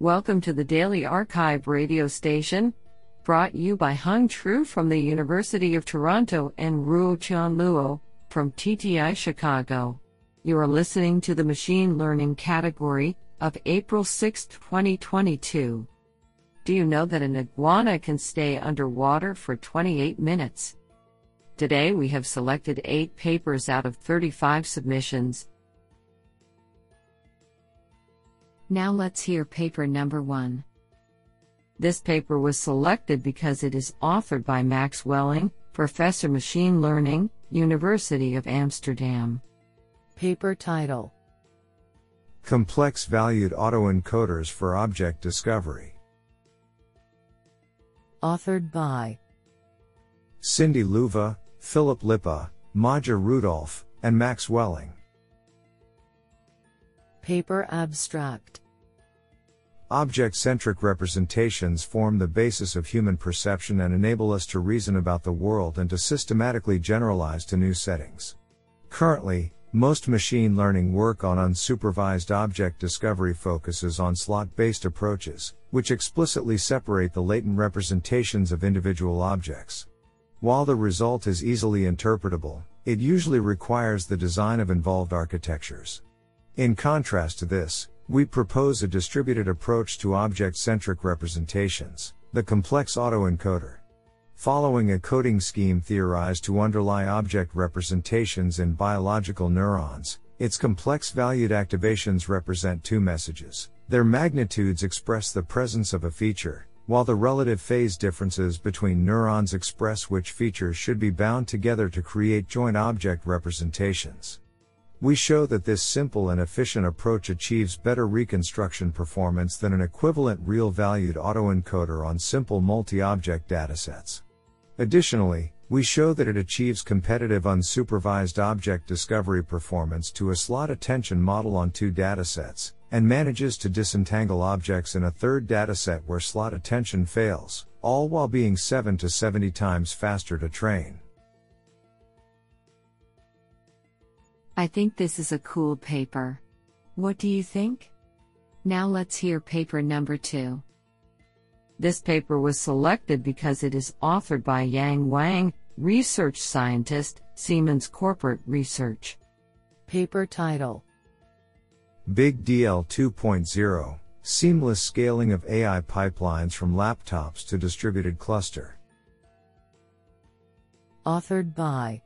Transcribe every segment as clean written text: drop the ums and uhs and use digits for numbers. Welcome to the Daily Archive radio station, brought you by Hung Tru from the University of Toronto and Ruo Chan Luo from TTI Chicago. You are listening to the Machine Learning category of April 6, 2022. Do you know that an iguana can stay underwater for 28 minutes? Today we have selected 8 papers out of 35 submissions. Now let's hear paper number 1. This paper was selected because it is authored by Max Welling, Professor Machine Learning, University of Amsterdam. Paper title: Complex Valued Autoencoders for Object Discovery. Authored by Cindy Luva, Philip Lippe, Maja Rudolph, and Max Welling. Paper abstract: Object-centric representations form the basis of human perception and enable us to reason about the world and to systematically generalize to new settings. Currently, most machine learning work on unsupervised object discovery focuses on slot-based approaches, which explicitly separate the latent representations of individual objects. While the result is easily interpretable, it usually requires the design of involved architectures. In contrast to this, we propose a distributed approach to object-centric representations, the complex autoencoder. Following a coding scheme theorized to underlie object representations in biological neurons, its complex-valued activations represent two messages. Their magnitudes express the presence of a feature, while the relative phase differences between neurons express which features should be bound together to create joint object representations. We show that this simple and efficient approach achieves better reconstruction performance than an equivalent real-valued autoencoder on simple multi-object datasets. Additionally, we show that it achieves competitive unsupervised object discovery performance to a slot attention model on 2 datasets, and manages to disentangle objects in a 3rd dataset where slot attention fails, all while being 7 to 70 times faster to train. I think this is a cool paper. What do you think? Now let's hear paper number 2. This paper was selected because it is authored by Yang Wang, research scientist, Siemens Corporate Research. Paper title: BigDL 2.0, Seamless Scaling of AI Pipelines from Laptops to Distributed Cluster. Authored by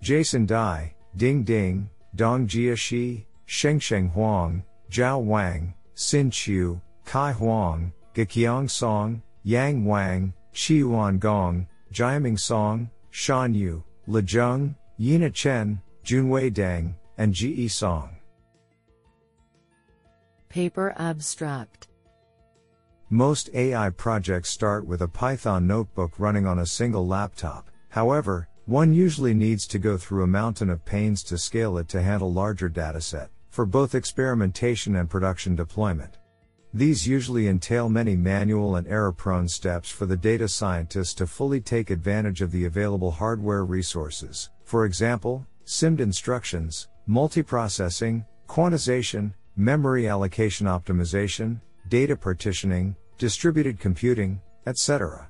Jason Dai, Ding Ding, Dong Jiaxi, Sheng Sheng Huang, Zhao Wang, Sin Chiu, Kai Huang, Gekyong Song, Yang Wang, Qi Yuan Gong, Jiaming Song, Shan Yu, Le Zheng, Yina Chen, Jun Wei Deng, and Ji Song. Paper abstract: Most AI projects start with a Python notebook running on a single laptop. However, one usually needs to go through a mountain of pains to scale it to handle larger dataset, for both experimentation and production deployment. These usually entail many manual and error-prone steps for the data scientist to fully take advantage of the available hardware resources, for example, SIMD instructions, multiprocessing, quantization, memory allocation optimization, data partitioning, distributed computing, etc.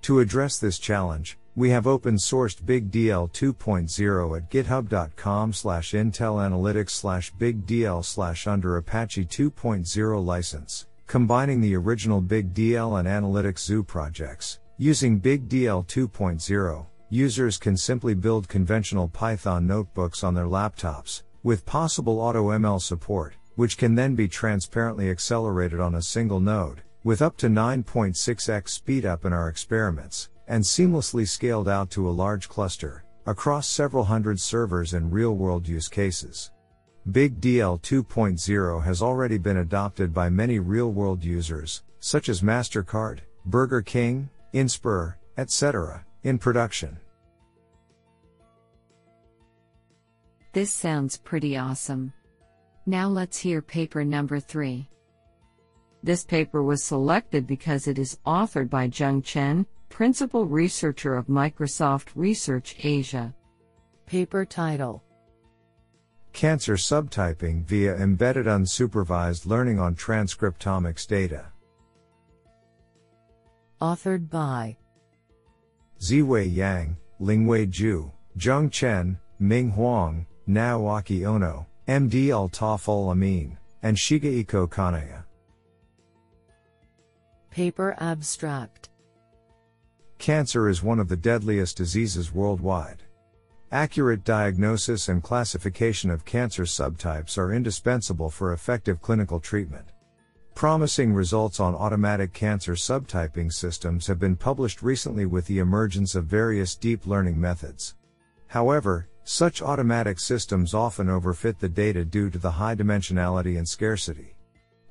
To address this challenge, we have open-sourced BigDL 2.0 at github.com/intelanalytics/bigdl/under-apache-2.0-license, combining the original BigDL and Analytics Zoo projects. Using BigDL 2.0, users can simply build conventional Python notebooks on their laptops, with possible AutoML support, which can then be transparently accelerated on a single node, with up to 9.6x speedup in our experiments, and seamlessly scaled out to a large cluster, across several hundred servers in real-world use cases. BigDL 2.0 has already been adopted by many real-world users, such as MasterCard, Burger King, Inspur, etc., in production. This sounds pretty awesome. Now let's hear paper number 3. This paper was selected because it is authored by Zheng Chen, Principal Researcher of Microsoft Research Asia. Paper title: Cancer subtyping via embedded unsupervised learning on transcriptomics data. Authored by Ziwei Yang, Lingwei Zhu, Zheng Chen, Ming Huang, Naoaki Ono, MD Altaf Ol Amin, and Shigeiko Kanaya. Paper abstract. Cancer is one of the deadliest diseases worldwide. Accurate diagnosis and classification of cancer subtypes are indispensable for effective clinical treatment. Promising results on automatic cancer subtyping systems have been published recently with the emergence of various deep learning methods. However, such automatic systems often overfit the data due to the high dimensionality and scarcity.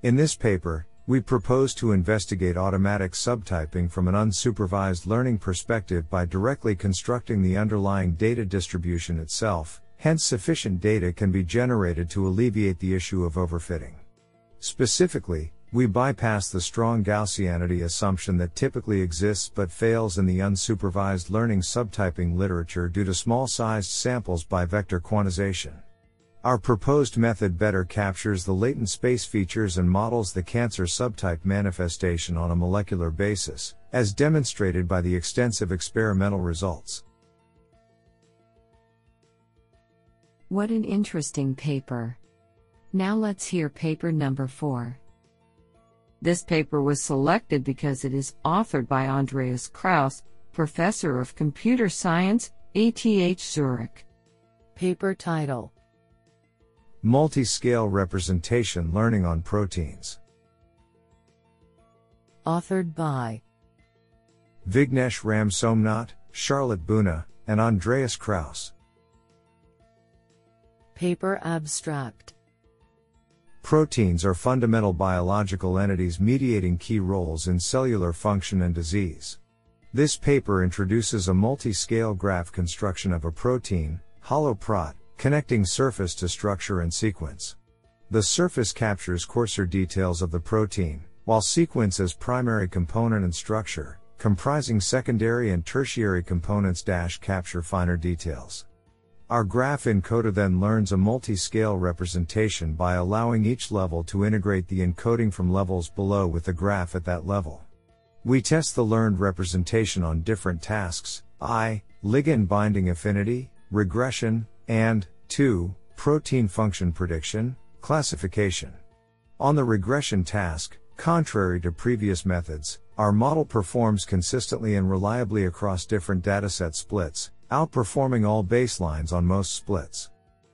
In this paper, we propose to investigate automatic subtyping from an unsupervised learning perspective by directly constructing the underlying data distribution itself, hence sufficient data can be generated to alleviate the issue of overfitting. Specifically, we bypass the strong Gaussianity assumption that typically exists but fails in the unsupervised learning subtyping literature due to small-sized samples by vector quantization. Our proposed method better captures the latent space features and models the cancer subtype manifestation on a molecular basis, as demonstrated by the extensive experimental results. What an interesting paper. Now let's hear paper number 4. This paper was selected because it is authored by Andreas Krause, Professor of Computer Science, ETH Zurich. Paper title: Multi-Scale Representation Learning on Proteins. Authored by Vignesh Ram Somnath, Charlotte Buna, and Andreas Krause. Paper abstract. Proteins are fundamental biological entities mediating key roles in cellular function and disease. This paper introduces a multi-scale graph construction of a protein, holoprot, connecting surface to structure and sequence. The surface captures coarser details of the protein, while sequence as primary component and structure, comprising secondary and tertiary components capture finer details. Our graph encoder then learns a multi-scale representation by allowing each level to integrate the encoding from levels below with the graph at that level. We test the learned representation on different tasks, i.e., ligand binding affinity, regression, and, 2, protein function prediction, classification. On the regression task, contrary to previous methods, our model performs consistently and reliably across different dataset splits, outperforming all baselines on most splits.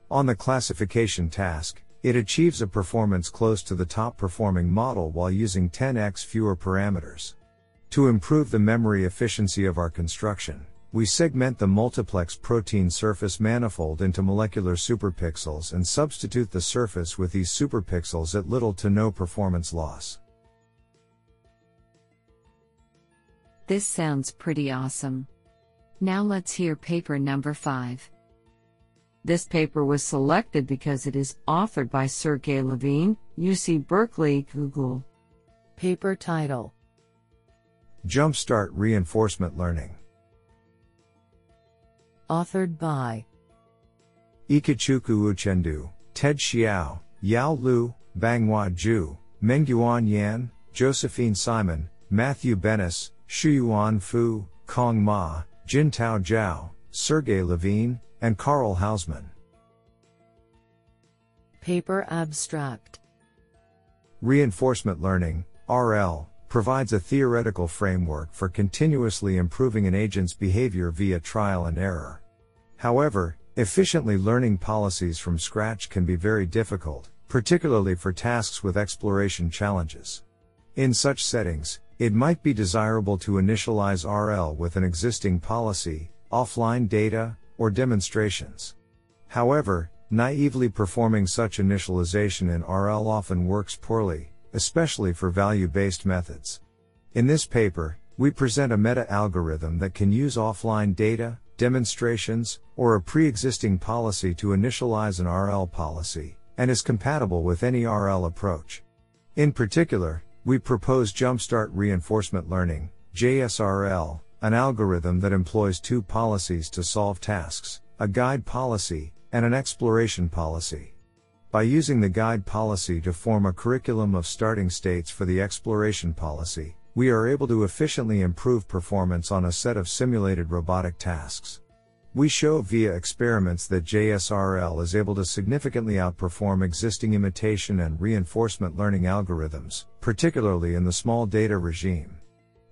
On the classification task, it achieves a performance close to the top-performing model while using 10x fewer parameters. To improve the memory efficiency of our construction, we segment the multiplex protein surface manifold into molecular superpixels and substitute the surface with these superpixels at little to no performance loss. This sounds pretty awesome. Now let's hear paper number 5. This paper was selected because it is authored by Sergey Levine, UC Berkeley, Google. Paper title: Jumpstart Reinforcement Learning. Authored by Ikechuku Uchendu, Ted Xiao, Yao Lu, Banghua Zhu, Mengyuan Yan, Josephine Simon, Matthew Bennis, Shuyuan Fu, Kong Ma, Jintao Zhao, Sergey Levine, and Carl Hausman. Paper abstract. Reinforcement learning, RL, provides a theoretical framework for continuously improving an agent's behavior via trial and error. However, efficiently learning policies from scratch can be very difficult, particularly for tasks with exploration challenges. In such settings, it might be desirable to initialize RL with an existing policy, offline data, or demonstrations. However, naively performing such initialization in RL often works poorly, especially for value-based methods. In this paper, we present a meta-algorithm that can use offline data, demonstrations, or a pre-existing policy to initialize an RL policy, and is compatible with any RL approach. In particular, we propose Jumpstart Reinforcement Learning, JSRL, an algorithm that employs two policies to solve tasks, a guide policy, and an exploration policy. By using the guide policy to form a curriculum of starting states for the exploration policy, we are able to efficiently improve performance on a set of simulated robotic tasks. We show via experiments that JSRL is able to significantly outperform existing imitation and reinforcement learning algorithms, particularly in the small data regime.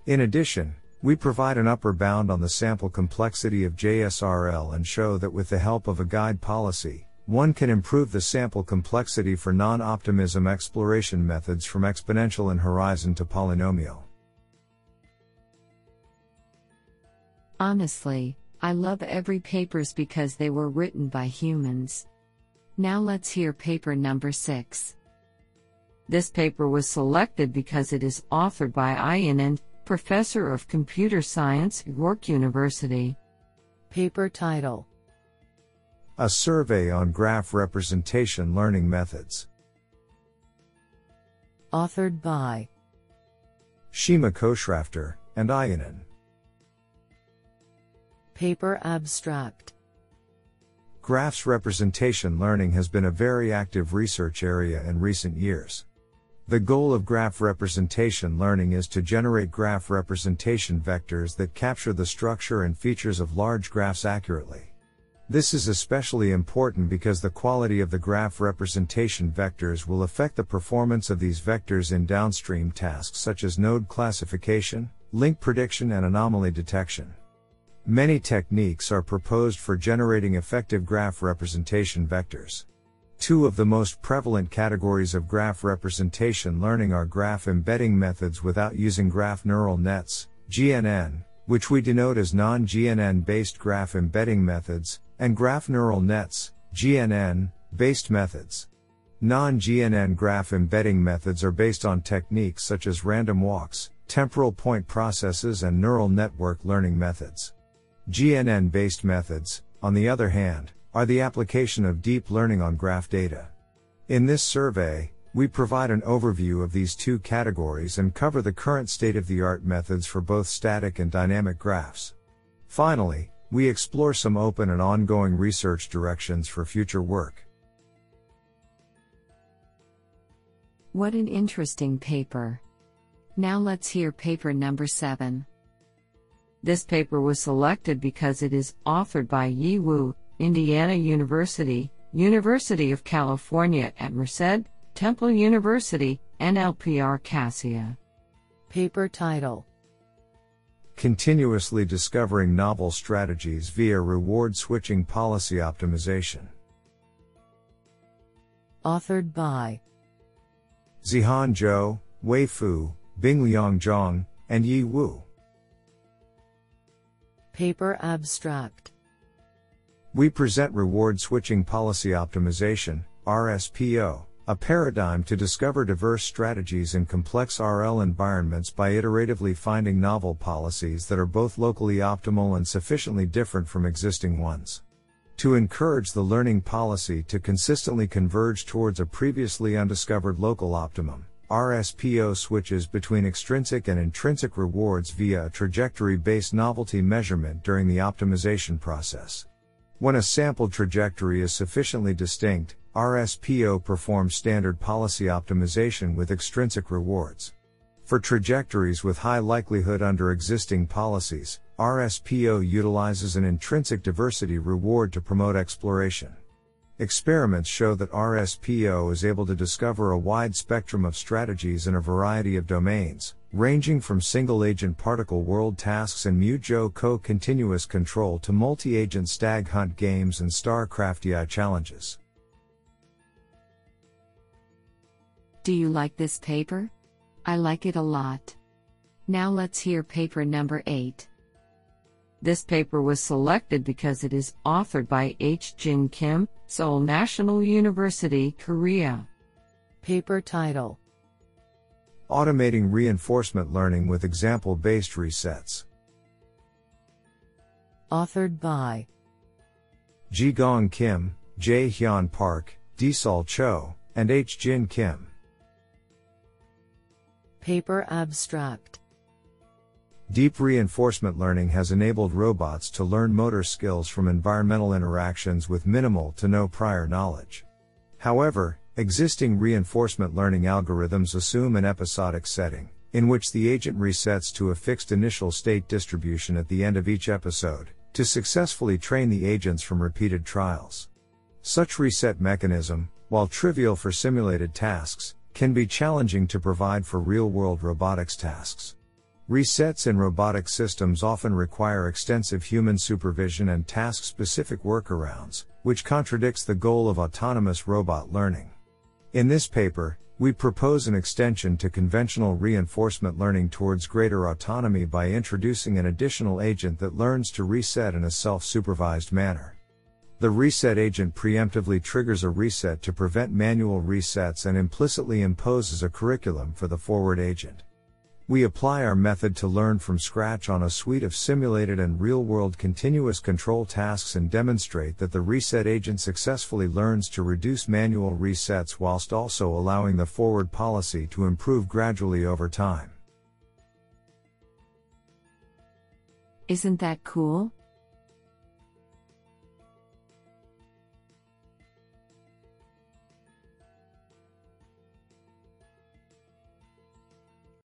In addition, we provide an upper bound on the sample complexity of JSRL and show that with the help of a guide policy, one can improve the sample complexity for non-optimism exploration methods from exponential in horizon to polynomial. Honestly, I love every papers because they were written by humans. Now let's hear paper number 6. This paper was selected because it is authored by Ian, professor of computer science, York University. Paper title: A Survey on Graph Representation Learning Methods. Authored by Shima Koschrafter and Iyanen. Paper abstract: Graphs representation learning has been a very active research area in recent years. The goal of graph representation learning is to generate graph representation vectors that capture the structure and features of large graphs accurately. This is especially important because the quality of the graph representation vectors will affect the performance of these vectors in downstream tasks such as node classification, link prediction, and anomaly detection. Many techniques are proposed for generating effective graph representation vectors. Two of the most prevalent categories of graph representation learning are graph embedding methods without using graph neural nets, GNN, which we denote as non-GNN-based graph embedding methods, and graph neural nets, GNN-based methods. Non-GNN graph embedding methods are based on techniques such as random walks, temporal point processes, and neural network learning methods. GNN-based methods, on the other hand, are the application of deep learning on graph data. In this survey, we provide an overview of these two categories and cover the current state-of-the-art methods for both static and dynamic graphs. Finally, we explore some open and ongoing research directions for future work. What an interesting paper. Now let's hear paper number 7. This paper was selected because it is authored by Yi Wu, Indiana University, University of California at Merced, Temple University, and NLPR Cassia. Paper title: Continuously Discovering Novel Strategies via Reward Switching Policy Optimization. Authored by Zihan Zhou, Wei Fu, Bingliang Zhang, and Yi Wu. Paper abstract: We present Reward Switching Policy Optimization, RSPO, a paradigm to discover diverse strategies in complex RL environments by iteratively finding novel policies that are both locally optimal and sufficiently different from existing ones. To encourage the learning policy to consistently converge towards a previously undiscovered local optimum, RSPO switches between extrinsic and intrinsic rewards via a trajectory-based novelty measurement during the optimization process. When a sample trajectory is sufficiently distinct, RSPO performs standard policy optimization with extrinsic rewards. For trajectories with high likelihood under existing policies, RSPO utilizes an intrinsic diversity reward to promote exploration. Experiments show that RSPO is able to discover a wide spectrum of strategies in a variety of domains, ranging from single-agent particle world tasks and Muzhou co-continuous control to multi-agent stag hunt games and StarCraft AI challenges. Do you like this paper? I like it a lot. Now let's hear paper number 8. This paper was selected because it is authored by H. Jin Kim, Seoul National University, Korea. Paper title: Automating Reinforcement Learning with Example-Based Resets. Authored by Ji-Gong Kim, Jae-Hyun Park, Desol Cho, and H. Jin Kim. Paper abstract: Deep reinforcement learning has enabled robots to learn motor skills from environmental interactions with minimal to no prior knowledge. However, existing reinforcement learning algorithms assume an episodic setting, in which the agent resets to a fixed initial state distribution at the end of each episode, to successfully train the agents from repeated trials. Such reset mechanism, while trivial for simulated tasks, can be challenging to provide for real-world robotics tasks. Resets in robotic systems often require extensive human supervision and task-specific workarounds, which contradicts the goal of autonomous robot learning. In this paper, we propose an extension to conventional reinforcement learning towards greater autonomy by introducing an additional agent that learns to reset in a self-supervised manner. The reset agent preemptively triggers a reset to prevent manual resets and implicitly imposes a curriculum for the forward agent. We apply our method to learn from scratch on a suite of simulated and real-world continuous control tasks and demonstrate that the reset agent successfully learns to reduce manual resets whilst also allowing the forward policy to improve gradually over time. Isn't that cool?